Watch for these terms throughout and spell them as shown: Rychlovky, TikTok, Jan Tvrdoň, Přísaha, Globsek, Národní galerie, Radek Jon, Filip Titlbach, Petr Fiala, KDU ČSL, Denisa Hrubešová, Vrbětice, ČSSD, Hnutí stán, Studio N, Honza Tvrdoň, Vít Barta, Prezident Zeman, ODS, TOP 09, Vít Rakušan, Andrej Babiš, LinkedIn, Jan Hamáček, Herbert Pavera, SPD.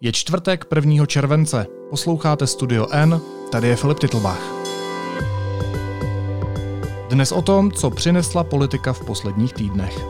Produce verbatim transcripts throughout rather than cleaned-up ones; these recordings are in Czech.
Je čtvrtek prvního července, posloucháte Studio N, tady je Filip Titlbach. Dnes o tom, co přinesla politika v posledních týdnech.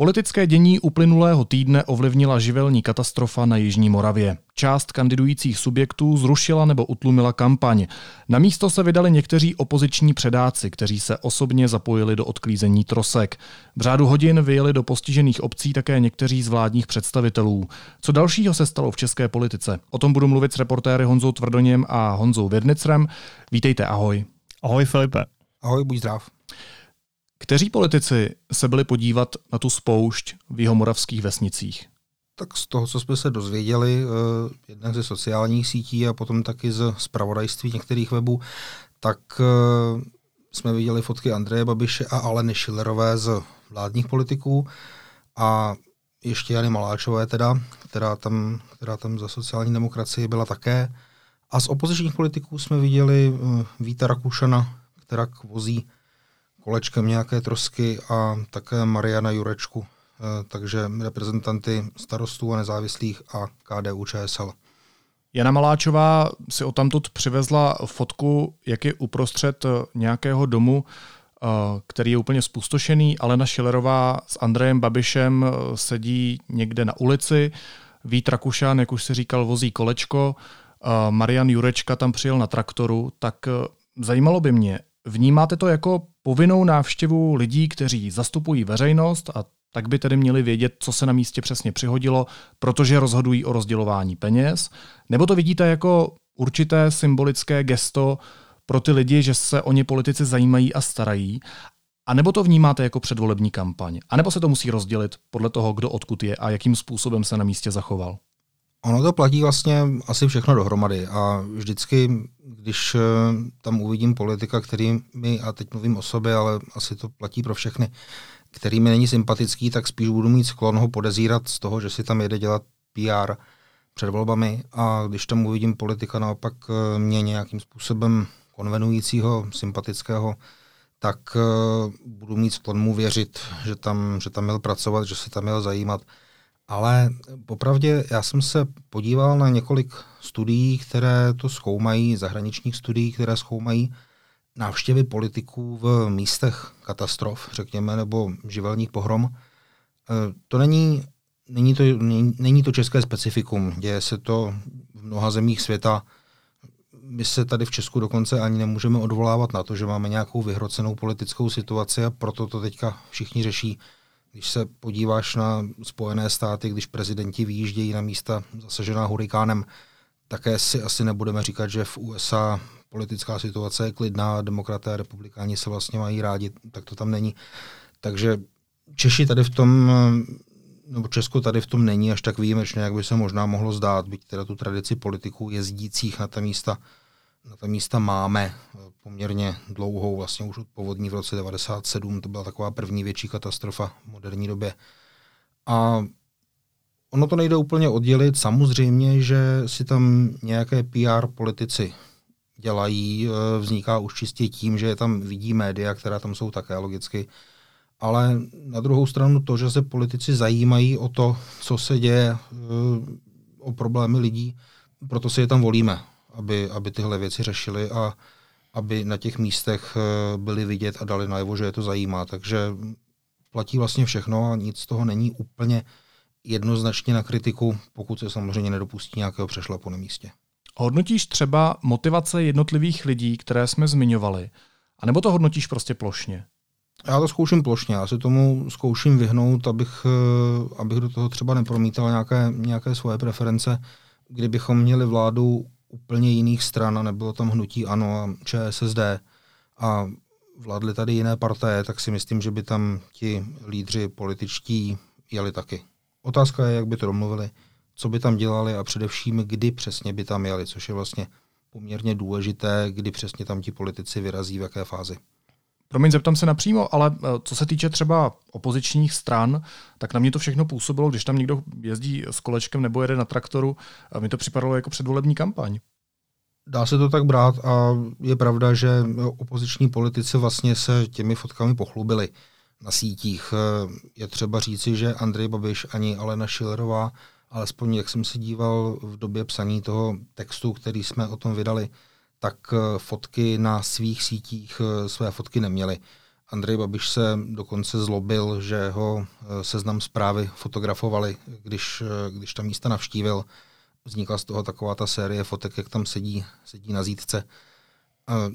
Politické dění uplynulého týdne ovlivnila živelní katastrofa na Jižní Moravě. Část kandidujících subjektů zrušila nebo utlumila kampaň. Na místo se vydali někteří opoziční předáci, kteří se osobně zapojili do odklízení trosek. V řádu hodin vyjeli do postižených obcí také někteří z vládních představitelů. Co dalšího se stalo v české politice? O tom budu mluvit s reportéry Honzou Tvrdoněm a Honzou Vědnicrem. Vítejte, ahoj. Ahoj Filipe. Ahoj, buď zdrav. Kteří politici se byli podívat na tu spoušť v jihomoravských vesnicích? Tak z toho, co jsme se dozvěděli, jednak ze sociálních sítí a potom taky z zpravodajství některých webů, tak jsme viděli fotky Andreje Babiše a Aleny Schillerové z vládních politiků a ještě Jany Maláčové, teda, která, tam, která tam za sociální demokracii byla také. A z opozičních politiků jsme viděli Víta Rakušana, která vozí kolečkem nějaké trosky a také Mariana Jurečku, takže reprezentanty starostů a nezávislých a K D U Č S L. Jana Maláčová si odtamtud přivezla fotku, jak je uprostřed nějakého domu, který je úplně spustošený. Alena Schillerová s Andrejem Babišem sedí někde na ulici. Vít Rakušan, jak už si říkal, vozí kolečko. Marian Jurečka tam přijel na traktoru. Tak zajímalo by mě, vnímáte to jako povinnou návštěvu lidí, kteří zastupují veřejnost a tak by tedy měli vědět, co se na místě přesně přihodilo, protože rozhodují o rozdělování peněz? Nebo to vidíte jako určité symbolické gesto pro ty lidi, že se o ně politici zajímají a starají? A nebo to vnímáte jako předvolební kampaň? A nebo se to musí rozdělit podle toho, kdo odkud je a jakým způsobem se na místě zachoval? Ono to platí vlastně asi všechno dohromady a vždycky, když tam uvidím politika, který mi, a teď mluvím o sobě, ale asi to platí pro všechny, který mi není sympatický, tak spíš budu mít sklon ho podezírat z toho, že si tam jede dělat P R před volbami, a když tam uvidím politika naopak mě nějakým způsobem konvenujícího, sympatického, tak budu mít sklon mu věřit, že tam, že tam měl pracovat, že se tam měl zajímat. Ale popravdě já jsem se podíval na několik studií, které to zkoumají, zahraničních studií, které zkoumají návštěvy politiků v místech katastrof, řekněme, nebo živelních pohrom. To není, není, to, není, není to české specifikum, děje se to v mnoha zemích světa. My se tady v Česku dokonce ani nemůžeme odvolávat na to, že máme nějakou vyhrocenou politickou situaci a proto to teďka všichni řeší. Když se podíváš na Spojené státy, když prezidenti vyjíždějí na místa zasažená hurikánem, také si asi nebudeme říkat, že v U S A politická situace je klidná, demokraté a republikáni se vlastně mají rádi, tak to tam není. Takže Češi tady v tom, nebo Česko tady v tom není až tak výjimečné, jak by se možná mohlo zdát, byť teda tu tradici politiků jezdících na ta místa, na ta místa máme poměrně dlouhou, vlastně už od povodní v roce devadesát sedm, to byla taková první větší katastrofa v moderní době. A ono to nejde úplně oddělit, samozřejmě, že si tam nějaké P R politici dělají, vzniká už čistě tím, že je tam vidí média, která tam jsou také logicky, ale na druhou stranu to, že se politici zajímají o to, co se děje, o problémy lidí, proto si je tam volíme. Aby, aby tyhle věci řešili a aby na těch místech byli vidět a dali najevo, že je to zajímá. Takže platí vlastně všechno a nic z toho není úplně jednoznačně na kritiku, pokud se samozřejmě nedopustí nějakého přešlapu na místě. Hodnotíš třeba motivace jednotlivých lidí, které jsme zmiňovali, anebo to hodnotíš prostě plošně? Já to zkouším plošně, já se tomu zkouším vyhnout, abych, abych do toho třeba nepromítal nějaké, nějaké svoje preference. Kdybychom měli vládu úplně jiných stran a nebylo tam hnutí ANO a Č S S D a vládly tady jiné partaje, tak si myslím, že by tam ti lídři političtí jeli taky. Otázka je, jak by to domluvili, co by tam dělali a především, kdy přesně by tam jeli, což je vlastně poměrně důležité, kdy přesně tam ti politici vyrazí, v jaké fázi. Promiň, zeptám se napřímo, ale co se týče třeba opozičních stran, tak na mě to všechno působilo, když tam někdo jezdí s kolečkem nebo jede na traktoru, a mi to připadalo jako předvolební kampaň. Dá se to tak brát a je pravda, že opoziční politici vlastně se těmi fotkami pochlubili na sítích. Je třeba říci, že Andrej Babiš ani Alena Schillerová, alespoň jak jsem se díval v době psaní toho textu, který jsme o tom vydali, tak fotky na svých sítích své fotky neměly. Andrej Babiš se dokonce zlobil, že ho Seznam Zprávy fotografovali, když, když ta místa navštívil. Vznikla z toho taková ta série fotek, jak tam sedí, sedí na zítce.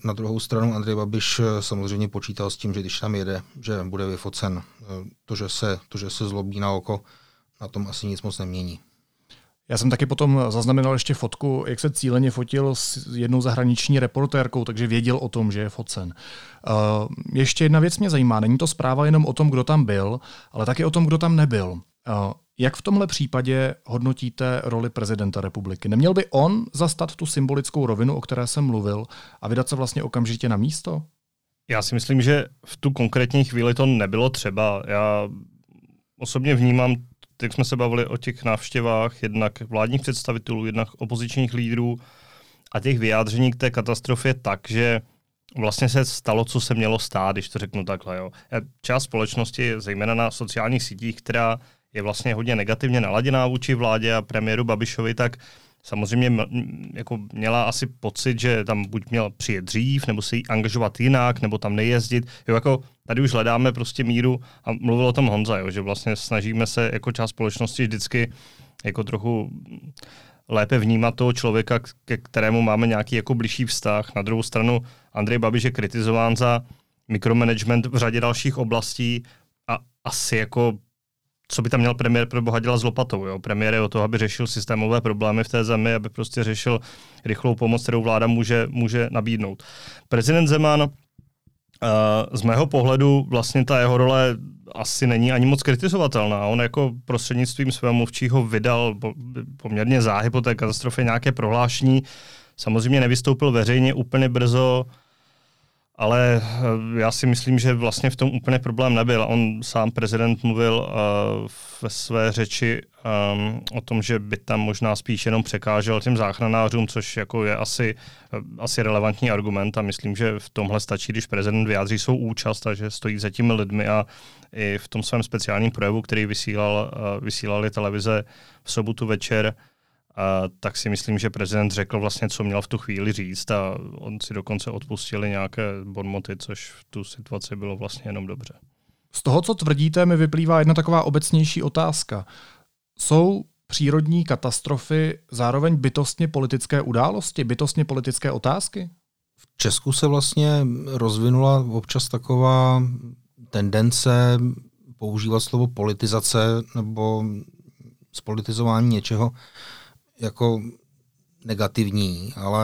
Na druhou stranu Andrej Babiš samozřejmě počítal s tím, že když tam jede, že bude vyfocen. To, že se, to, že se zlobí na oko, na tom asi nic moc nemění. Já jsem taky potom zaznamenal ještě fotku, jak se cíleně fotil s jednou zahraniční reportérkou, takže věděl o tom, že je focen. Uh, ještě jedna věc mě zajímá. Není to zpráva jenom o tom, kdo tam byl, ale taky o tom, kdo tam nebyl. Uh, jak v tomhle případě hodnotíte roli prezidenta republiky? Neměl by on zastat tu symbolickou rovinu, o které jsem mluvil, a vydat se vlastně okamžitě na místo? Já si myslím, že v tu konkrétní chvíli to nebylo třeba. Já osobně vnímám, jak jsme se bavili o těch návštěvách, jednak vládních představitelů, jednak opozičních lídrů a těch vyjádření k té katastrofě tak, že vlastně se stalo, co se mělo stát, když to řeknu takhle. Jo. Část společnosti, zejména na sociálních sítích, která je vlastně hodně negativně naladěná vůči vládě a premiéru Babišovi, tak samozřejmě jako měla asi pocit, že tam buď měl přijet dřív, nebo se jí angažovat jinak, nebo tam nejezdit. Jo, jako tady už hledáme prostě míru a mluvil o tom Honza, jo, že vlastně snažíme se jako část společnosti vždycky jako trochu lépe vnímat toho člověka, ke kterému máme nějaký jako blížší vztah. Na druhou stranu Andrej Babiš je kritizován za mikromanagement v řadě dalších oblastí a asi jako co by tam měl premiér pro boha dělat s lopatou. Jo? Premiér je o to, aby řešil systémové problémy v té zemi, aby prostě řešil rychlou pomoc, kterou vláda může, může nabídnout. Prezident Zeman, uh, z mého pohledu vlastně ta jeho role asi není ani moc kritizovatelná. On jako prostřednictvím svého mluvčího vydal po, poměrně záhy po té katastrofě nějaké prohlášení. Samozřejmě nevystoupil veřejně úplně brzo, ale já si myslím, že vlastně v tom úplně problém nebyl. On sám prezident mluvil uh, ve své řeči um, o tom, že by tam možná spíš jenom překážel těm záchranářům, což jako je asi, asi relevantní argument a myslím, že v tomhle stačí, když prezident vyjádří svou účast a že stojí za těmi lidmi a i v tom svém speciálním projevu, který vysílal, uh, vysílali televize v sobotu večer, a tak si myslím, že prezident řekl vlastně, co měl v tu chvíli říct a on si dokonce odpustili nějaké bonmoty, což v tu situaci bylo vlastně jenom dobře. Z toho, co tvrdíte, mi vyplývá jedna taková obecnější otázka. Jsou přírodní katastrofy zároveň bytostně politické události, bytostně politické otázky? V Česku se vlastně rozvinula občas taková tendence používat slovo politizace nebo zpolitizování něčeho, jako negativní, ale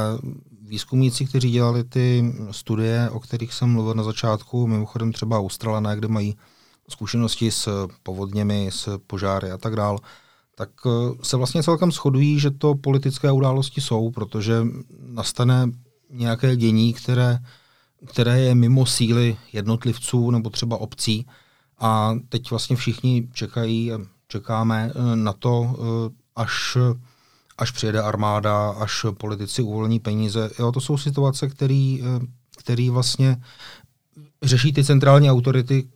výzkumníci, kteří dělali ty studie, o kterých jsem mluvil na začátku, mimochodem třeba Australané, kde mají zkušenosti s povodněmi, s požáry a tak dál, tak se vlastně celkem shodují, že to politické události jsou, protože nastane nějaké dění, které, které je mimo síly jednotlivců nebo třeba obcí a teď vlastně všichni čekají, čekáme na to, až až přijede armáda, až politici uvolní peníze. Jo, to jsou situace, který, který vlastně řeší ty centrální autority,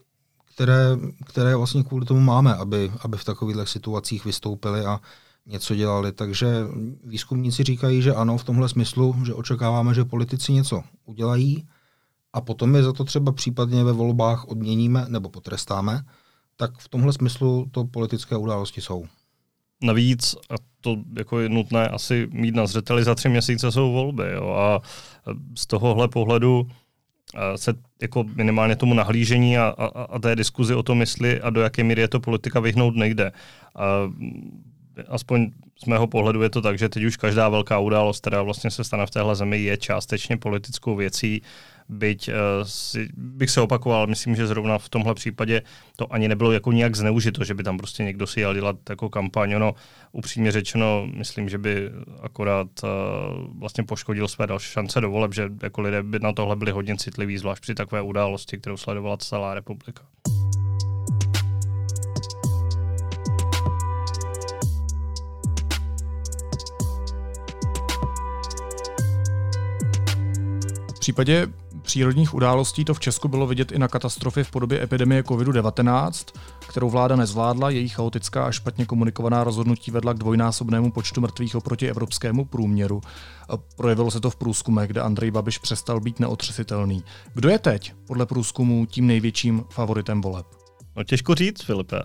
které, které vlastně kvůli tomu máme, aby, aby v takových situacích vystoupili a něco dělali. Takže výzkumníci říkají, že ano, v tomhle smyslu, že očekáváme, že politici něco udělají a potom je za to třeba případně ve volbách odměníme nebo potrestáme, tak v tomhle smyslu to politické události jsou. Navíc, a to jako je nutné asi mít na zřeteli, za tři měsíce jsou volby. Jo. A z tohohle pohledu se jako minimálně tomu nahlížení a, a, a té diskuzi o tom, jestli a do jaké míry je to politika vyhnout nejde. A aspoň z mého pohledu je to tak, že teď už každá velká událost, která vlastně se stane v téhle zemi, je částečně politickou věcí. Byť bych se opakoval, myslím, že zrovna v tomhle případě to ani nebylo jako nějak zneužito, že by tam prostě někdo si jel dělat jako kampaň. Ono upřímně řečeno, myslím, že by akorát uh, vlastně poškodil své další šance do voleb, že jako lidé by na tohle byli hodně citliví, zvlášť při takové události, kterou sledovala celá republika. případě přírodních událostí to v Česku bylo vidět i na katastrofě v podobě epidemie covid devatenáct, kterou vláda nezvládla, její chaotická a špatně komunikovaná rozhodnutí vedla k dvojnásobnému počtu mrtvých oproti evropskému průměru. Projevilo se to v průzkumech, kde Andrej Babiš přestal být neotřesitelný. Kdo je teď podle průzkumů tím největším favoritem voleb? No těžko říct, Filipe,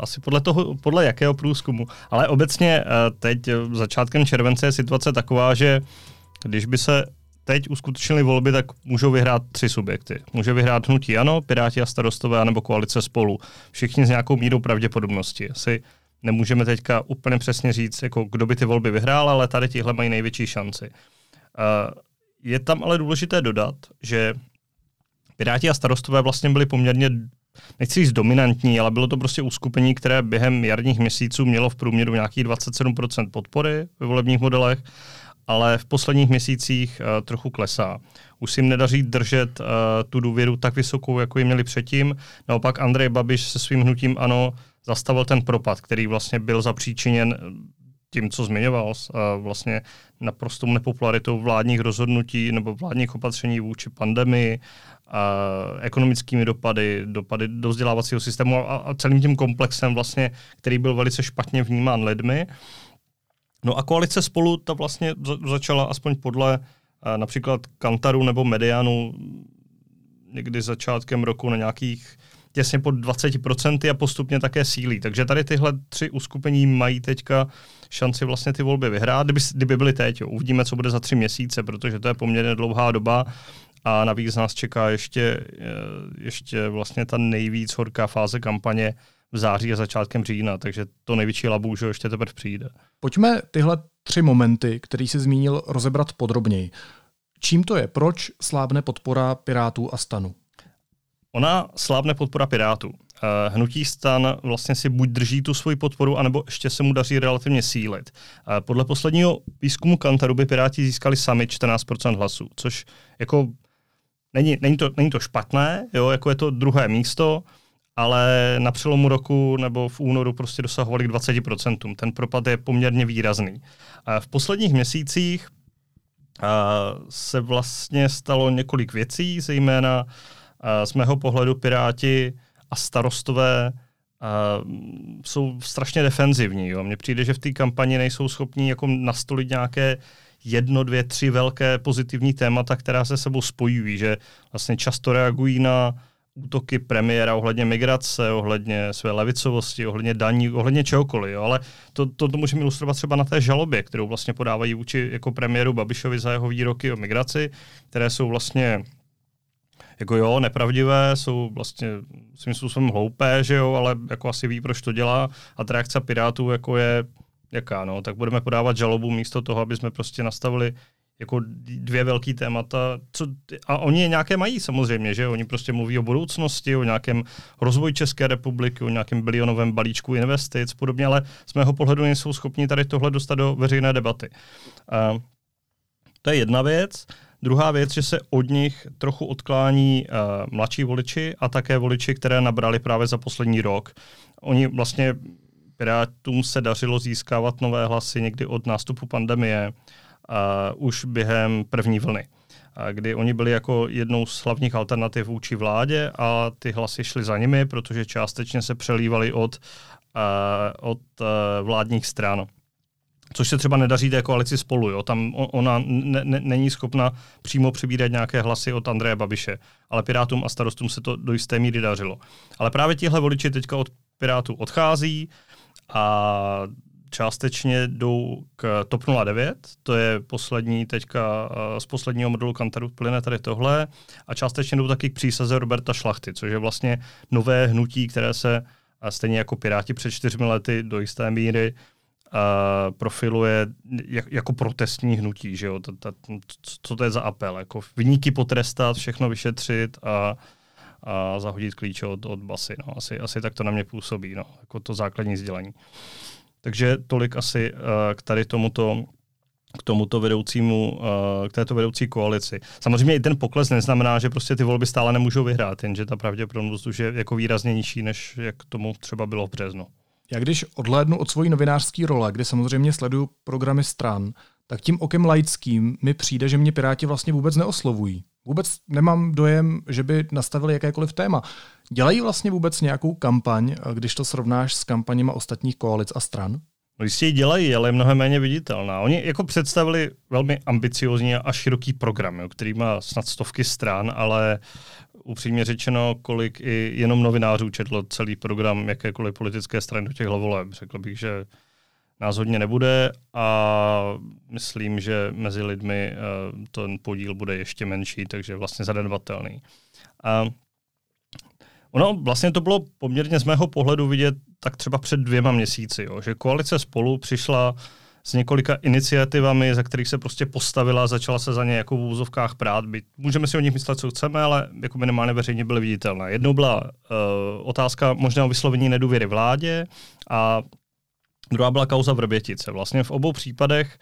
asi podle toho, podle jakého průzkumu, ale obecně teď začátkem července je situace taková, že když by se teď uskutečnily volby, tak můžou vyhrát tři subjekty. Může vyhrát Hnutí Ano, Piráti a Starostové, anebo koalice Spolu. Všichni s nějakou mírou pravděpodobnosti. Asi nemůžeme teďka úplně přesně říct, jako kdo by ty volby vyhrál, ale tady tihle mají největší šanci. Je tam ale důležité dodat, že Piráti a Starostové vlastně byli poměrně, nechci říct dominantní, ale bylo to prostě uskupení, které během jarních měsíců mělo v průměru nějakých dvacet sedm procent podpory ve volebních modelech, ale v posledních měsících uh, trochu klesá. Už si jim nedaří držet uh, tu důvěru tak vysokou, jako ji měli předtím. Naopak Andrej Babiš se svým Hnutím Ano zastavil ten propad, který vlastně byl zapříčiněn tím, co zmiňoval, uh, vlastně naprostou nepopularitou vládních rozhodnutí nebo vládních opatření vůči pandemii, uh, ekonomickými dopady, dopady do vzdělávacího systému a, a celým tím komplexem, vlastně, který byl velice špatně vnímán lidmi. No a koalice Spolu, ta vlastně začala aspoň podle například Kantaru nebo Medianu někdy začátkem roku na nějakých těsně pod dvacet procent a postupně také sílí. Takže tady tyhle tři uskupení mají teďka šanci vlastně ty volby vyhrát, kdyby, kdyby byly teď. Jo. Uvidíme, co bude za tři měsíce, protože to je poměrně dlouhá doba a navíc nás čeká ještě, ještě vlastně ta nejvíc horká fáze kampaně v září a začátkem října, takže to největší labu, že ještě teprve přijde. Pojďme tyhle tři momenty, který jsi zmínil, rozebrat podrobněji. Čím to je? Proč slábne podpora Pirátů a Stanu? Ona slábne podpora Pirátů. Hnutí Stan vlastně si buď drží tu svoji podporu, anebo ještě se mu daří relativně sílit. Podle posledního výzkumu Kantaru by Piráti získali sami čtrnáct procent hlasů, což jako není, není, to, není to špatné, jo, jako je to druhé místo, ale na přelomu roku nebo v únoru prostě dosahovali k dvacet procent. Ten propad je poměrně výrazný. V posledních měsících se vlastně stalo několik věcí, zejména z mého pohledu Piráti a Starostové jsou strašně defenzivní. Jo. Mně přijde, že v té kampani nejsou schopní jako nastolit nějaké jedno, dvě, tři velké pozitivní témata, která se sebou spojují, že vlastně často reagují na útoky premiéra ohledně migrace, ohledně své levicovosti, ohledně daní, ohledně čehokoliv. Jo. Ale to, to, to můžeme ilustrovat třeba na té žalobě, kterou vlastně podávají vůči jako premiéru Babišovi za jeho výroky o migraci, které jsou vlastně jako jo, nepravdivé, jsou vlastně svým způsobem hloupé, že jo, ale jako asi ví, proč to dělá. A ta reakce Pirátů jako je jaká, no, tak budeme podávat žalobu místo toho, aby jsme prostě nastavili jako dvě velký témata. Co, a oni je nějaké mají samozřejmě, že oni prostě mluví o budoucnosti, o nějakém rozvoji České republiky, o nějakém bilionovém balíčku investic podobně, ale z mého pohledu nejsou schopni tady tohle dostat do veřejné debaty. Uh, to je jedna věc. Druhá věc, že se od nich trochu odklání uh, mladší voliči a také voliči, které nabrali právě za poslední rok. Oni vlastně Pirátům se dařilo získávat nové hlasy někdy od nástupu pandemie, Uh, už během první vlny, uh, kdy oni byli jako jednou z hlavních alternativ vůči vládě a ty hlasy šly za nimi, protože částečně se přelívaly od, uh, od uh, vládních stran. Což se třeba nedaří té koalici Spolu. Jo? Tam ona ne, ne, není schopna přímo přibírat nějaké hlasy od Andreje Babiše, ale Pirátům a Starostům se to do jisté míry dařilo. Ale právě tihle voliči teďka od Pirátů odchází a částečně jdou k T O P nula devět, to je poslední teďka z posledního modelu Kantaru plyne tady tohle, a částečně jdou taky k Přísaze Roberta Šlachty, což je vlastně nové hnutí, které se stejně jako Piráti před čtyřmi lety do jisté míry uh, profiluje jako protestní hnutí, že jo? Ta, ta, co to je za apel, jako viníky potrestat, všechno vyšetřit a a zahodit klíče od, od basy, no. asi, asi tak to na mě působí, no. Jako to základní sdělení. Takže tolik asi uh, k tady tomuto, k tomuto vedoucímu, uh, k této vedoucí koalici. Samozřejmě i ten pokles neznamená, že prostě ty volby stále nemůžou vyhrát, jenže ta pravděpodobnost už je jako výrazně nižší, než jak tomu třeba bylo v březnu. Já když odhlédnu od svojí novinářské role, kde samozřejmě sleduju programy stran, tak tím okem laickým mi přijde, že mě Piráti vlastně vůbec neoslovují. Vůbec nemám dojem, že by nastavili jakékoliv téma. Dělají vlastně vůbec nějakou kampaň, když to srovnáš s kampaněma ostatních koalic a stran? No jistě ji dělají, ale je mnohem méně viditelná. Oni jako představili velmi ambiciózní a široký program, jo, který má snad stovky stran, ale upřímně řečeno, kolik i jenom novinářů četlo celý program jakékoliv politické strany do těch voleb. Řekl bych, že nás hodně nebude a myslím, že mezi lidmi ten podíl bude ještě menší, takže vlastně zanedbatelný. A ono vlastně to bylo poměrně z mého pohledu vidět tak třeba před dvěma měsíci, jo, že koalice Spolu přišla s několika iniciativami, za kterých se prostě postavila, začala se za ně jako v úzovkách prát. Můžeme si o nich myslet, co chceme, ale jako minimálně veřejně byly viditelné. Jednou byla uh, otázka možného vyslovení nedůvěry vládě a druhá byla kauza Vrbětice. Vlastně v obou případech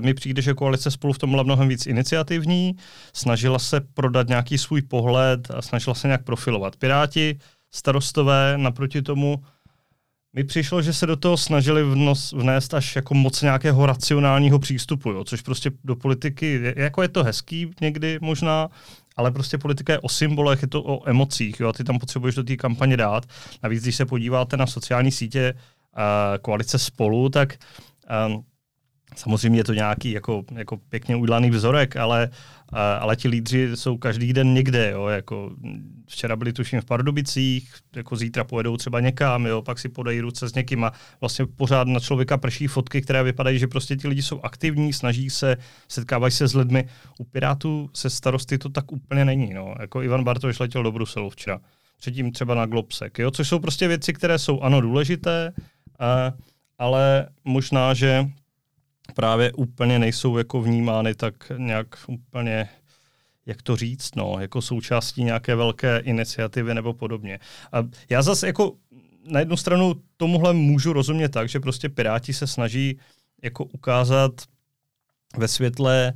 uh, mi přijde, že koalice Spolu v tom byla mnohem víc iniciativní, snažila se prodat nějaký svůj pohled a snažila se nějak profilovat. Piráti, starostové, naproti tomu mi přišlo, že se do toho snažili vnos, vnést až jako moc nějakého racionálního přístupu, jo, což prostě do politiky, je, jako je to hezký někdy možná, ale prostě politika je o symbolech, je to o emocích, jo, a ty tam potřebuješ do té kampaně dát. Navíc, když se podíváte na sociální sítě uh, koalice Spolu, tak um, samozřejmě je to nějaký jako, jako pěkně udělaný vzorek, ale, uh, ale ti lídři jsou každý den někde. Jo, jako včera byli tuším v Pardubicích, jako zítra pojedou třeba někam, jo, pak si podají ruce s někým a vlastně pořád na člověka prší fotky, které vypadají, že prostě ti lidi jsou aktivní, snaží se, setkávají se s lidmi. U Pirátů se starosty to tak úplně není. No. Jako Ivan Bartoš letěl do Bruselu včera, předtím třeba na Globsek, jo, což jsou prostě věci, které jsou ano důležité, uh, ale možná, že právě úplně nejsou jako vnímány tak nějak úplně, jak to říct, no, jako součástí nějaké velké iniciativy nebo podobně. A já zase jako na jednu stranu tomuhle můžu rozumět tak, že prostě Piráti se snaží jako ukázat ve světle,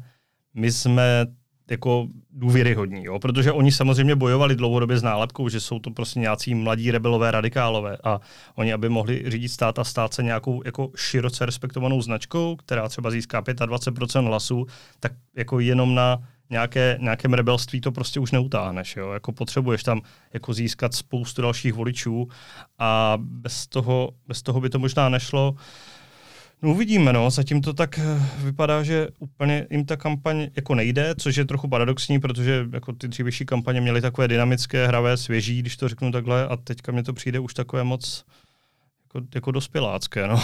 my jsme jako důvěryhodní, jo? Protože oni samozřejmě bojovali dlouhodobě s nálepkou, že jsou to prostě nějací mladí rebelové radikálové a oni, aby mohli řídit stát a stát se nějakou jako široce respektovanou značkou, která třeba získá dvacet pět procent hlasů, tak jako jenom na nějaké, nějakém rebelství to prostě už neutáhneš, jo? Jako potřebuješ tam jako získat spoustu dalších voličů a bez toho, bez toho by to možná nešlo. No uvidíme, no. Zatím to tak vypadá, že úplně jim ta kampaň jako nejde, což je trochu paradoxní, protože jako ty dřívější kampaně měly takové dynamické, hravé, svěží, když to řeknu takhle, a teďka mi to přijde už takové moc jako, jako dospělácké, no.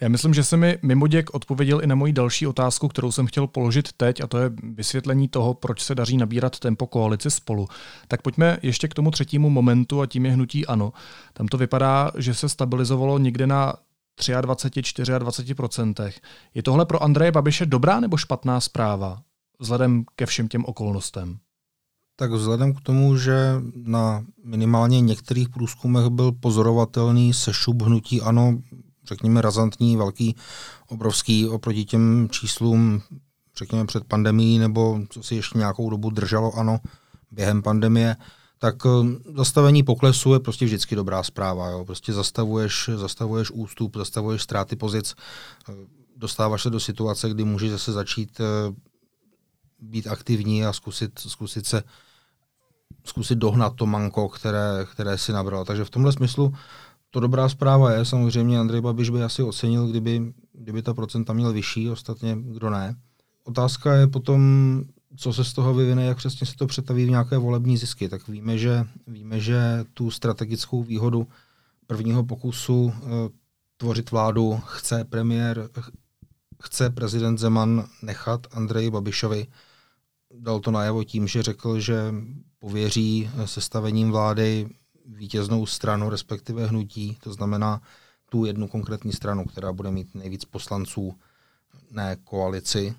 Já myslím, že se mi mimoděk odpověděl i na moji další otázku, kterou jsem chtěl položit teď, a to je vysvětlení toho, proč se daří nabírat tempo koalici Spolu. Tak pojďme ještě k tomu třetímu momentu a tím je hnutí ANO. Tam to vypadá, že se stabilizovalo někde na dvacet tři až dvacet čtyři procent. Je tohle pro Andreje Babiše dobrá nebo špatná zpráva vzhledem ke všem těm okolnostem? Tak vzhledem k tomu, že na minimálně některých průzkumech byl pozorovatelný sešup hnutí ANO, řekněme razantní, velký, obrovský oproti těm číslům, řekněme před pandemií nebo co si ještě nějakou dobu drželo ANO během pandemie, tak zastavení poklesu je prostě vždycky dobrá zpráva. Jo. Prostě zastavuješ, zastavuješ ústup, zastavuješ ztráty pozic, dostáváš se do situace, kdy můžeš zase začít být aktivní a zkusit, zkusit, se, zkusit dohnat to manko, které, které si nabral. Takže v tomhle smyslu to dobrá zpráva je. Samozřejmě Andrej Babiš by asi ocenil, kdyby, kdyby ta procenta měl vyšší, ostatně kdo ne. Otázka je potom, co se z toho vyvine, jak přesně se to přetaví v nějaké volební zisky. Tak víme, že, víme, že tu strategickou výhodu prvního pokusu e, tvořit vládu chce premiér, chce prezident Zeman nechat Andreji Babišovi. Dal to najevo tím, že řekl, že pověří sestavením vlády vítěznou stranu, respektive hnutí, to znamená tu jednu konkrétní stranu, která bude mít nejvíc poslanců, ne koalici,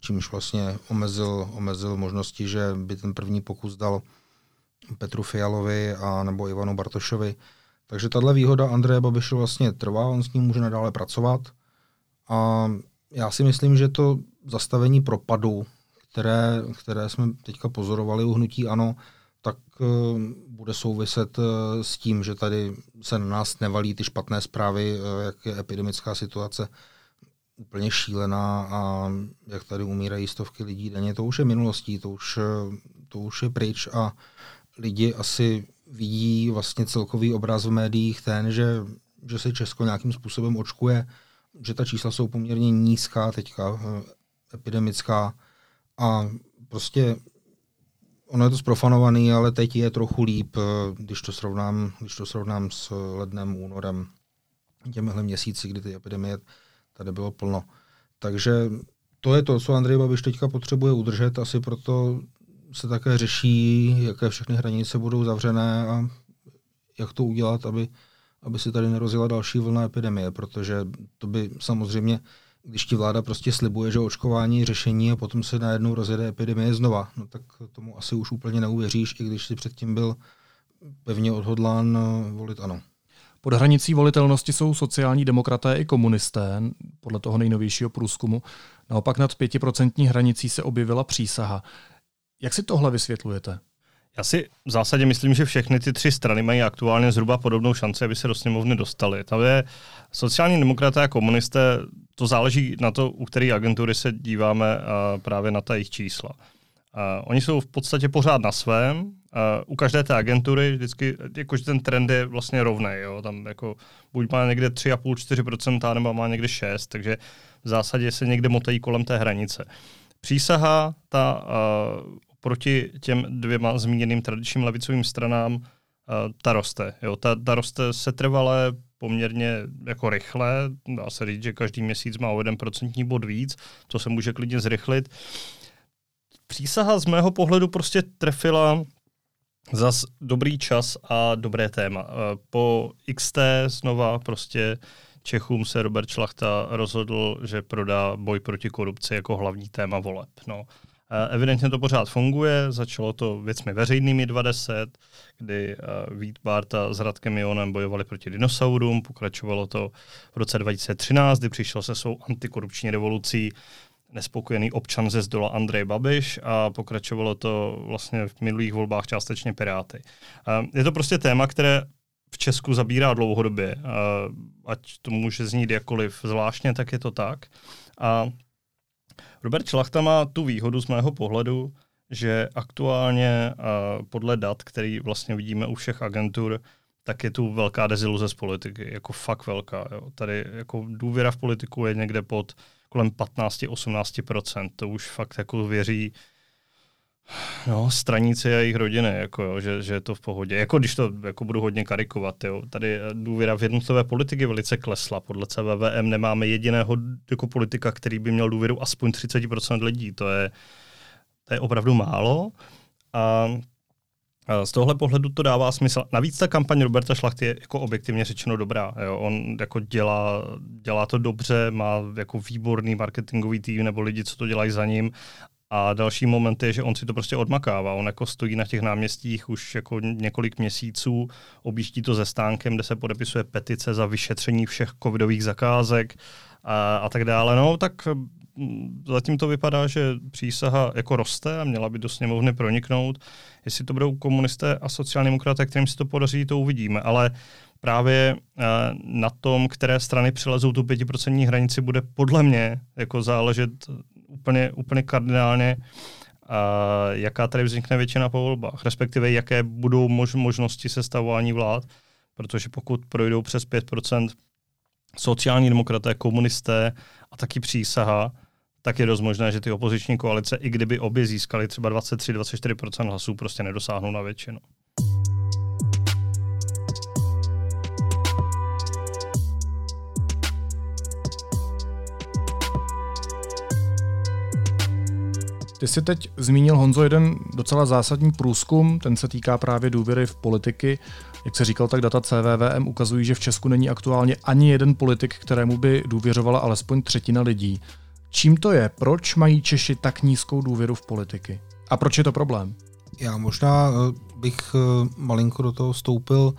čímž vlastně omezil, omezil možnosti, že by ten první pokus dal Petru Fialovi a nebo Ivanu Bartošovi. Takže tahle výhoda Andreje Babiše vlastně trvá, on s ním může nadále pracovat. A já si myslím, že to zastavení propadu, které, které jsme teďka pozorovali u hnutí ANO, tak uh, bude souviset uh, s tím, že tady se na nás nevalí ty špatné zprávy, uh, jak je epidemická situace úplně šílená a jak tady umírají stovky lidí denně, to už je minulostí, to už, to už je pryč a lidi asi vidí vlastně celkový obraz v médiích ten, že, že se Česko nějakým způsobem očkuje, že ta čísla jsou poměrně nízká teďka, epidemická a prostě ono je to zprofanovaný, ale teď je trochu líp, když to srovnám, když to srovnám s lednem, únorem, těmihle měsíci, kdy ty epidemie tady bylo plno. Takže to je to, co Andrej Babiš teďka potřebuje udržet, asi proto se také řeší, jaké všechny hranice budou zavřené a jak to udělat, aby, aby si tady nerozjela další vlna epidemie, protože to by samozřejmě, když ti vláda prostě slibuje, že očkování je řešení a potom se najednou rozjede epidemie znova, no tak tomu asi už úplně neuvěříš, i když si předtím byl pevně odhodlán volit ano. Pod hranicí volitelnosti jsou sociální demokraté i komunisté, podle toho nejnovějšího průzkumu. Naopak nad pětiprocentní hranicí se objevila Přísaha. Jak si tohle vysvětlujete? Já si v zásadě myslím, že všechny ty tři strany mají aktuálně zhruba podobnou šanci, aby se do sněmovny dostaly. To je sociální demokraté a komunisté, to záleží na to, u které agentury se díváme právě na ta jejich čísla. Uh, oni jsou v podstatě pořád na svém. Uh, u každé té agentury vždycky jakože ten trend je vlastně rovnej. Jo? Tam jako buď má někde tři celá pět až čtyři procenta, nebo má někde šest procent, takže v zásadě se někde motají kolem té hranice. Přísaha ta uh, proti těm dvěma zmíněným tradičním levicovým stranám uh, ta roste. Jo? Ta, ta roste setrvale poměrně jako rychle. Dá se říct, že každý měsíc má o jeden procentní bod víc, to se může klidně zrychlit. Přísaha z mého pohledu prostě trefila zas dobrý čas a dobré téma. Po iks té znova prostě Čechům se Robert Šlachta rozhodl, že prodá boj proti korupci jako hlavní téma voleb. No. Evidentně to pořád funguje, začalo to věcmi veřejnými dvacet, kdy Vít Barta s Radkem Jonem bojovali proti dinosaurům, pokračovalo to v roce dva tisíce třináct, kdy přišlo se svou antikorupční revolucí nespokojený občan ze zdola Andrej Babiš a pokračovalo to vlastně v minulých volbách částečně Piráty. Je to prostě téma, které v Česku zabírá dlouhodobě. Ať to může znít jakkoliv zvláštně, tak je to tak. A Robert Šlachta má tu výhodu z mého pohledu, že aktuálně podle dat, který vlastně vidíme u všech agentur, tak je tu velká deziluze z politiky, jako fakt velká. Jo. Tady jako důvěra v politiku je někde pod kolem patnáct až osmnáct procent. To už fakt jako věří no, stranici a jejich rodiny, jako jo, že, že je to v pohodě. Jako když to jako budu hodně karikovat. Jo. Tady důvěra v jednotlivé politiky velice klesla. Podle C V V M nemáme jediného jako politika, který by měl důvěru aspoň třicet procent lidí. To je, to je opravdu málo. A z tohohle pohledu to dává smysl. Navíc ta kampaň Roberta Šlachty je jako objektivně řečeno dobrá. Jo. On jako dělá, dělá to dobře, má jako výborný marketingový tým nebo lidi, co to dělají za ním. A další moment je, že on si to prostě odmakává. On jako stojí na těch náměstích už jako několik měsíců, objíždí to se stánkem, kde se podepisuje petice za vyšetření všech covidových zakázek a, a tak dále. No tak zatím to vypadá, že Přísaha jako roste a měla by do sněmovny proniknout. Jestli to budou komunisté a sociální demokraté, kterým se to podaří, to uvidíme. Ale právě na tom, které strany přelezou tu pětiprocentní hranici, bude podle mě jako záležet úplně, úplně kardinálně, jaká tady vznikne většina po volbách, respektive jaké budou možnosti sestavování vlád, protože pokud projdou přes pět procent sociální demokraté, komunisté a taky Přísaha, tak je dost možné, že ty opoziční koalice, i kdyby obě získaly třeba dvacet tři až dvacet čtyři procent hlasů, prostě nedosáhnou na většinu. Ty jsi teď zmínil, Honzo, jeden docela zásadní průzkum, ten se týká právě důvěry v politiky. Jak se říkal, tak data C V V M ukazují, že v Česku není aktuálně ani jeden politik, kterému by důvěřovala alespoň třetina lidí. Čím to je? Proč mají Češi tak nízkou důvěru v politiky? A proč je to problém? Já možná bych malinko do toho vstoupil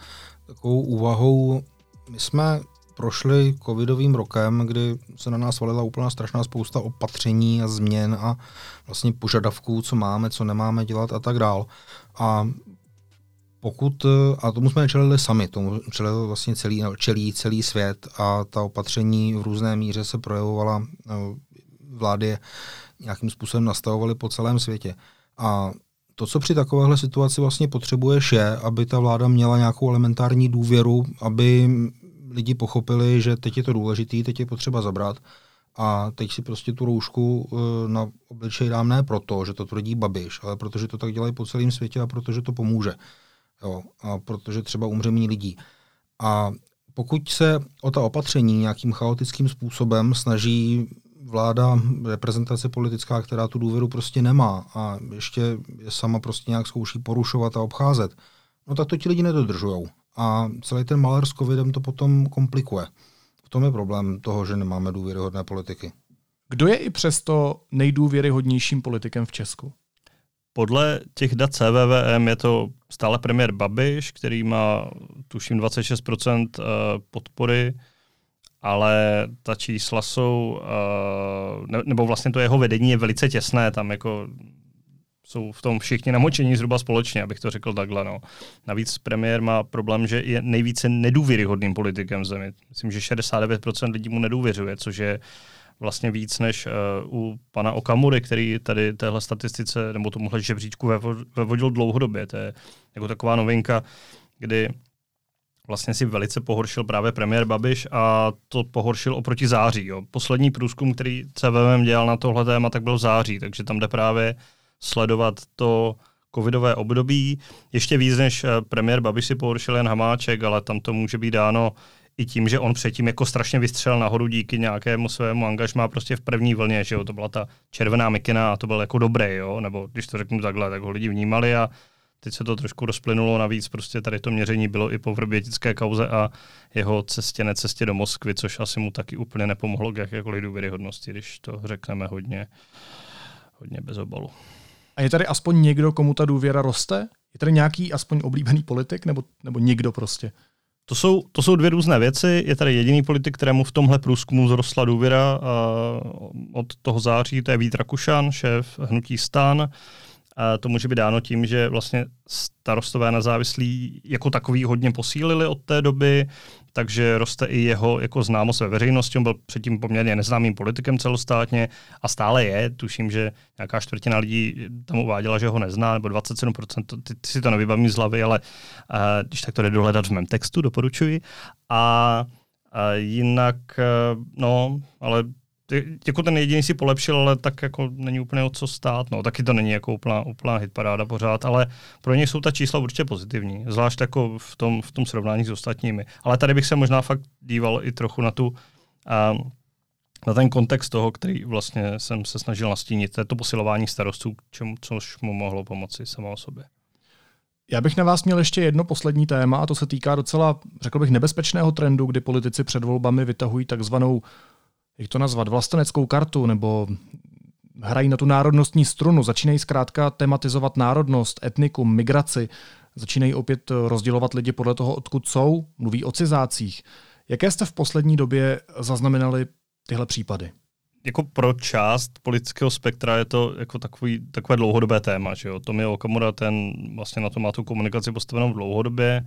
takovou úvahou. My jsme prošli covidovým rokem, kdy se na nás valila úplná strašná spousta opatření a změn a vlastně požadavků, co máme, co nemáme dělat a tak dál. A Pokud, a tomu jsme nečelili sami, tomu čelil vlastně celý, čelí celý svět a ta opatření v různé míře se projevovala, vlády nějakým způsobem nastavovaly po celém světě. A to, co při takovéhle situaci vlastně potřebuješ, je, aby ta vláda měla nějakou elementární důvěru, aby lidi pochopili, že teď je to důležitý, teď je potřeba zabrat. A teď si prostě tu roušku na obličej dám ne proto, že to tvrdí Babiš, ale protože to tak dělají po celém světě a protože to pomůže. Jo, a protože třeba umře méně lidí. A pokud se o ta opatření nějakým chaotickým způsobem snaží vláda, reprezentace politická, která tu důvěru prostě nemá a ještě je sama prostě nějak zkouší porušovat a obcházet, no tak to ti lidi nedodržujou. A celý ten malér s covidem to potom komplikuje. V tom je problém toho, že nemáme důvěryhodné politiky. Kdo je i přesto nejdůvěryhodnějším politikem v Česku? Podle těch dat C V V M je to stále premiér Babiš, který má tuším dvacet šest procent podpory, ale ta čísla jsou, nebo vlastně to jeho vedení je velice těsné, tam jako jsou v tom všichni namočení zhruba společně, abych to řekl takhle. No. Navíc premiér má problém, že je nejvíce nedůvěryhodným politikem v zemi. Myslím, že šedesát devět procent lidí mu nedůvěřuje, což je vlastně víc než uh, u pana Okamury, který tady téhle statistice nebo tomuhle žebříčku vevodil dlouhodobě. To je jako taková novinka, kdy vlastně si velice pohoršil právě premiér Babiš a to pohoršil oproti září. Jo. Poslední průzkum, který C V M dělal na tohle téma, tak byl v září, takže tam jde právě sledovat to covidové období. Ještě víc než premiér Babiš si pohoršil Jan Hamáček, ale tam to může být dáno i tím, že on předtím jako strašně vystřelil nahoru díky nějakému svému angažmá prostě v první vlně, že jo, to byla ta červená mikina a to byl jako dobrý, jo, nebo když to řeknu takhle, tak ho lidi vnímali a teď se to trošku rozplynulo, navíc prostě tady to měření bylo i po vrbětické kauze a jeho cestě, necestě do Moskvy, což asi mu taky úplně nepomohlo k jakékoliv důvěryhodnosti, když to řekneme hodně, hodně bez obalu. A je tady aspoň někdo, komu ta důvěra roste? Je tady nějaký aspoň oblíbený politik nebo, nebo někdo prostě? To jsou, to jsou dvě různé věci. Je tady jediný politik, kterému v tomhle průzkumu vzrostla důvěra od toho září, to je Vít Rakušan, šéf Hnutí stán. To může být dáno tím, že vlastně starostové nezávislí jako takový hodně posílili od té doby, takže roste i jeho jako známost ve veřejnosti. On byl předtím poměrně neznámým politikem celostátně a stále je. Tuším, že nějaká čtvrtina lidí tam uváděla, že ho nezná, nebo dvacet sedm procent, ty, ty si to nevybavím z hlavy, ale uh, když tak to jde dohledat v mém textu, doporučuji. A uh, jinak, uh, no, ale jako ten jediný si polepšil, ale tak jako není úplně o co stát. No, taky to není jako úplná, úplná hitparáda pořád, ale pro něj jsou ta čísla určitě pozitivní, zvlášť jako v tom, v tom srovnání s ostatními. Ale tady bych se možná fakt díval i trochu na, tu, na ten kontext toho, který vlastně jsem se snažil nastínit. To je to posilování starostů, čemu, což mu mohlo pomoci sama o sobě. Já bych na vás měl ještě jedno poslední téma, a to se týká docela, řekl bych, nebezpečného trendu, kdy politici před volbami vytahují takzvanou, jak to nazvat, vlasteneckou kartu, nebo hrají na tu národnostní strunu, začínají zkrátka tematizovat národnost, etnikum, migraci, začínají opět rozdělovat lidi podle toho, odkud jsou, mluví o cizácích. Jaké jste v poslední době zaznamenali tyhle případy? Jako pro část politického spektra je to jako takový, takové dlouhodobé téma, že jo? Tomio Okamura, ten vlastně na to má tu komunikaci postavenou v dlouhodobě.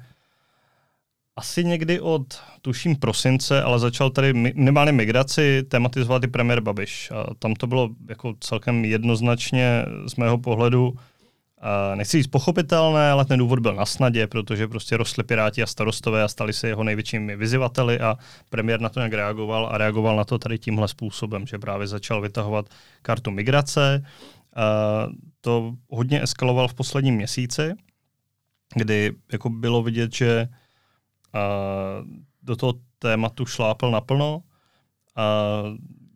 Asi někdy od, tuším, prosince, ale začal tady minimálně migraci tematizovat i premiér Babiš. A tam to bylo jako celkem jednoznačně z mého pohledu, nechci říct pochopitelné, ale ten důvod byl na snadě, protože prostě rostli Piráti a starostové a stali se jeho největšími vyzývateli a premiér na to nějak reagoval a reagoval na to tady tímhle způsobem, že právě začal vytahovat kartu migrace. To hodně eskaloval v posledním měsíci, kdy jako bylo vidět, že do toho tématu šlápl naplno.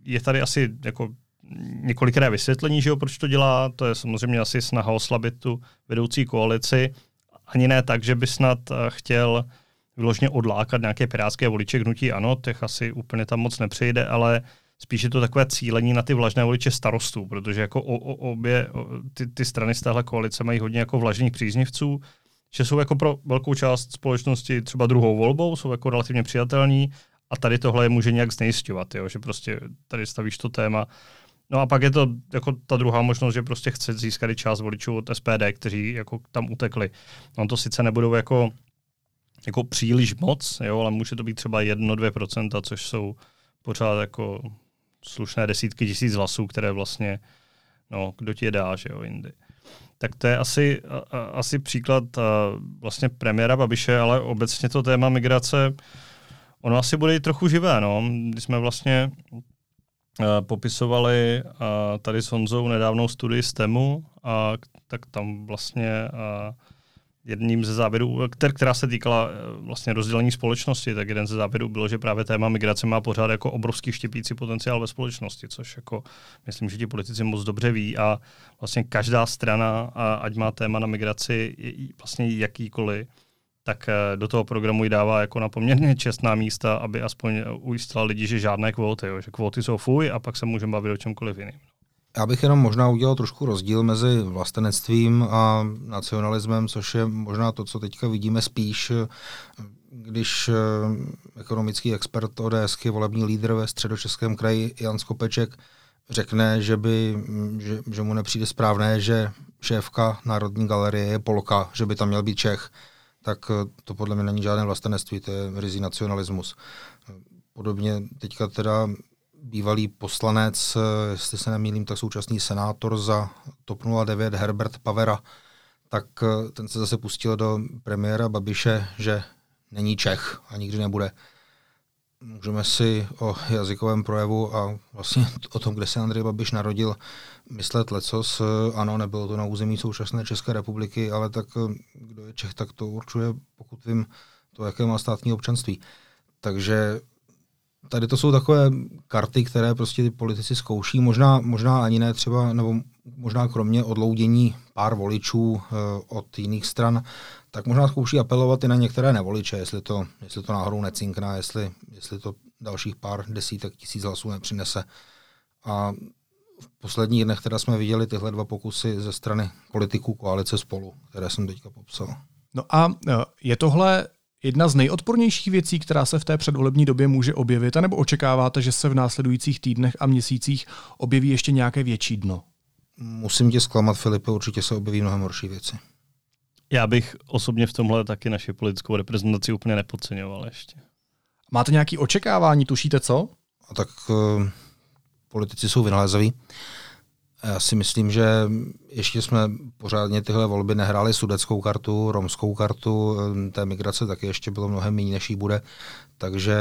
Je tady asi jako několikrát vysvětlení, že jo, proč to dělá. To je samozřejmě asi snaha oslabit tu vedoucí koalici. Ani ne tak, že by snad chtěl vyložně odlákat nějaké pirátské voliče hnutí ANO, těch asi úplně tam moc nepřejde, ale spíš je to takové cílení na ty vlažné voliče starostů, protože jako o, o, obě o, ty, ty strany z téhle koalice mají hodně jako vlažných příznivců, že jsou jako pro velkou část společnosti třeba druhou volbou, jsou jako relativně přijatelní a tady tohle je může nějak znejisťovat, jo? Že prostě tady stavíš to téma No a pak je to jako ta druhá možnost, že prostě chce získat i část voličů od S P D, kteří jako tam utekli. No to sice nebudou jako, jako příliš moc, jo, ale může to být třeba jedno až dvě procenta, což jsou pořád jako slušné desítky tisíc hlasů, které vlastně, no, kdo ti je dá, že jo, jindy. Tak to je asi, a, asi příklad a, vlastně premiéra Babiše, ale obecně to téma migrace, ono asi bude i trochu živé, no. Když jsme vlastně a, popisovali a, tady s Honzou nedávnou studii z tému, a, tak tam vlastně a, jedním ze závěrů, která se týkala vlastně rozdělení společnosti, tak jeden ze závěrů bylo, že právě téma migrace má pořád jako obrovský štěpící potenciál ve společnosti, což jako myslím, že ti politici moc dobře ví a vlastně každá strana, ať má téma na migraci vlastně jakýkoliv, tak do toho programu ji dává jako na poměrně čestná místa, aby aspoň ujistila lidi, že žádné kvóty, jo, že kvóty jsou fuj a pak se můžeme bavit o čemkoliv jiným. Já bych jenom možná udělal trošku rozdíl mezi vlastenectvím a nacionalismem, což je možná to, co teďka vidíme spíš, když ekonomický expert ODSky, volební lídr ve Středočeském kraji Jan Skopeček řekne, že, by, že, že mu nepřijde správné, že šéfka Národní galerie je Polka, že by tam měl být Čech, tak to podle mě není žádné vlastenectví, to je ryzí nacionalismus. Podobně teďka teda bývalý poslanec, jestli se nemýlím, tak současný senátor za TOP nula devět Herbert Pavera, tak ten se zase pustil do premiéra Babiše, že není Čech a nikdy nebude. Můžeme si o jazykovém projevu a vlastně o tom, kde se Andrej Babiš narodil, myslet lecos. Ano, nebylo to na území současné České republiky, ale tak kdo je Čech, tak to určuje, pokud vím, to, jaké má státní občanství. Takže tady to jsou takové karty, které prostě ty politici zkouší, možná, možná ani ne třeba, nebo možná kromě odloudění pár voličů e, od jiných stran, tak možná zkouší apelovat i na některé nevoliče, jestli to, jestli to náhodou necinkná, jestli, jestli to dalších pár desítek tisíc hlasů nepřinese. A v posledních dnech teda jsme viděli tyhle dva pokusy ze strany politiků koalice Spolu, které jsem teďka popsal. No a je tohle jedna z nejodpornějších věcí, která se v té předvolební době může objevit, anebo očekáváte, že se v následujících týdnech a měsících objeví ještě nějaké větší dno? Musím tě zklamat, Filipe, určitě se objeví mnohem horší věci. Já bych osobně v tomhle taky naši politickou reprezentaci úplně nepodceňoval ještě. Máte nějaké očekávání, tušíte co? A tak uh, politici jsou vynalézaví. Já si myslím, že ještě jsme pořádně tyhle volby nehráli sudeckou kartu, romskou kartu, té migrace taky ještě bylo mnohem méně, než jí bude, takže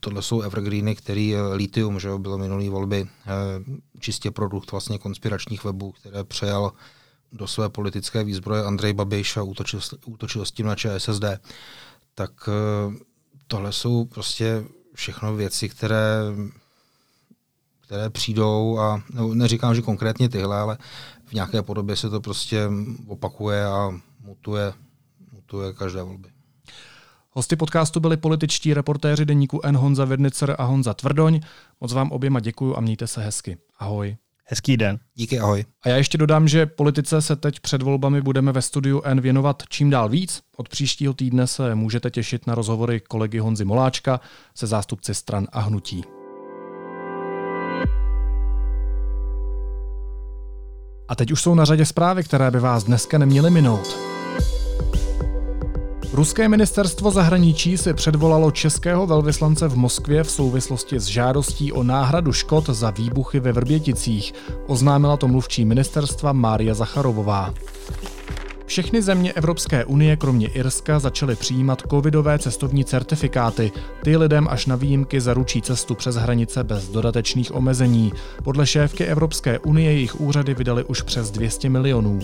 tohle jsou evergreeny, který litium, že bylo minulý volby, čistě produkt vlastně konspiračních webů, které přejal do své politické výzbroje Andrej Babiš a útočil, útočil s tím na Č S S D. Tak tohle jsou prostě všechno věci, které... které přijdou a no, neříkám, že konkrétně tyhle, ale v nějaké podobě se to prostě opakuje a mutuje, mutuje každé volby. Hosty podcastu byli političtí reportéři deníku N Honza Vidnicer a Honza Tvrdoň. Moc vám oběma děkuju a mějte se hezky. Ahoj. Hezký den. Díky, ahoj. A já ještě dodám, že politice se teď před volbami budeme ve Studiu N věnovat čím dál víc. Od příštího týdne se můžete těšit na rozhovory kolegy Honzy Moláčka se zástupci stran a hnutí. A teď už jsou na řadě zprávy, které by vás dneska neměly minout. Ruské ministerstvo zahraničí si předvolalo českého velvyslance v Moskvě v souvislosti s žádostí o náhradu škod za výbuchy ve Vrběticích. Oznámila to mluvčí ministerstva Mária Zacharovová. Všechny země Evropské unie, kromě Irska, začaly přijímat covidové cestovní certifikáty. Ty lidem až na výjimky zaručí cestu přes hranice bez dodatečných omezení. Podle šéfky Evropské unie jejich úřady vydaly už přes dvě stě milionů.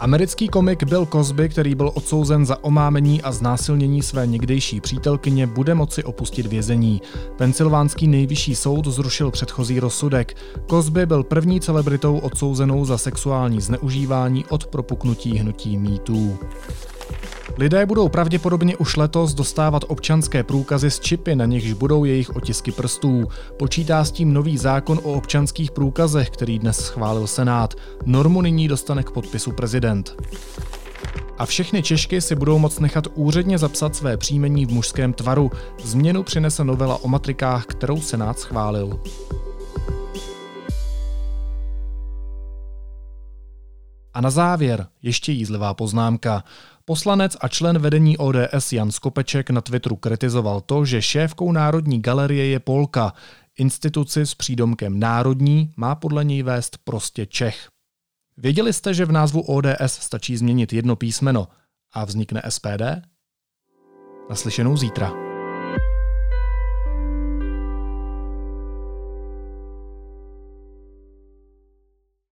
Americký komik Bill Cosby, který byl odsouzen za omámení a znásilnění své někdejší přítelkyně, bude moci opustit vězení. Pensylvánský nejvyšší soud zrušil předchozí rozsudek. Cosby byl první celebritou odsouzenou za sexuální zneužívání od propuknutí hnutí Me Too. Lidé budou pravděpodobně už letos dostávat občanské průkazy s čipy, na nichž budou jejich otisky prstů. Počítá s tím nový zákon o občanských průkazech, který dnes schválil Senát. Normu nyní dostane k podpisu prezident. A všechny Češky si budou moct nechat úředně zapsat své příjmení v mužském tvaru. Změnu přinese novela o matrikách, kterou Senát schválil. A na závěr ještě jízlivá poznámka. Poslanec a člen vedení O D S Jan Skopeček na Twitteru kritizoval to, že šéfkou Národní galerie je Polka. Instituci s přídomkem Národní má podle něj vést prostě Čech. Věděli jste, že v názvu O D S stačí změnit jedno písmeno a vznikne S P D? Naslyšenou zítra.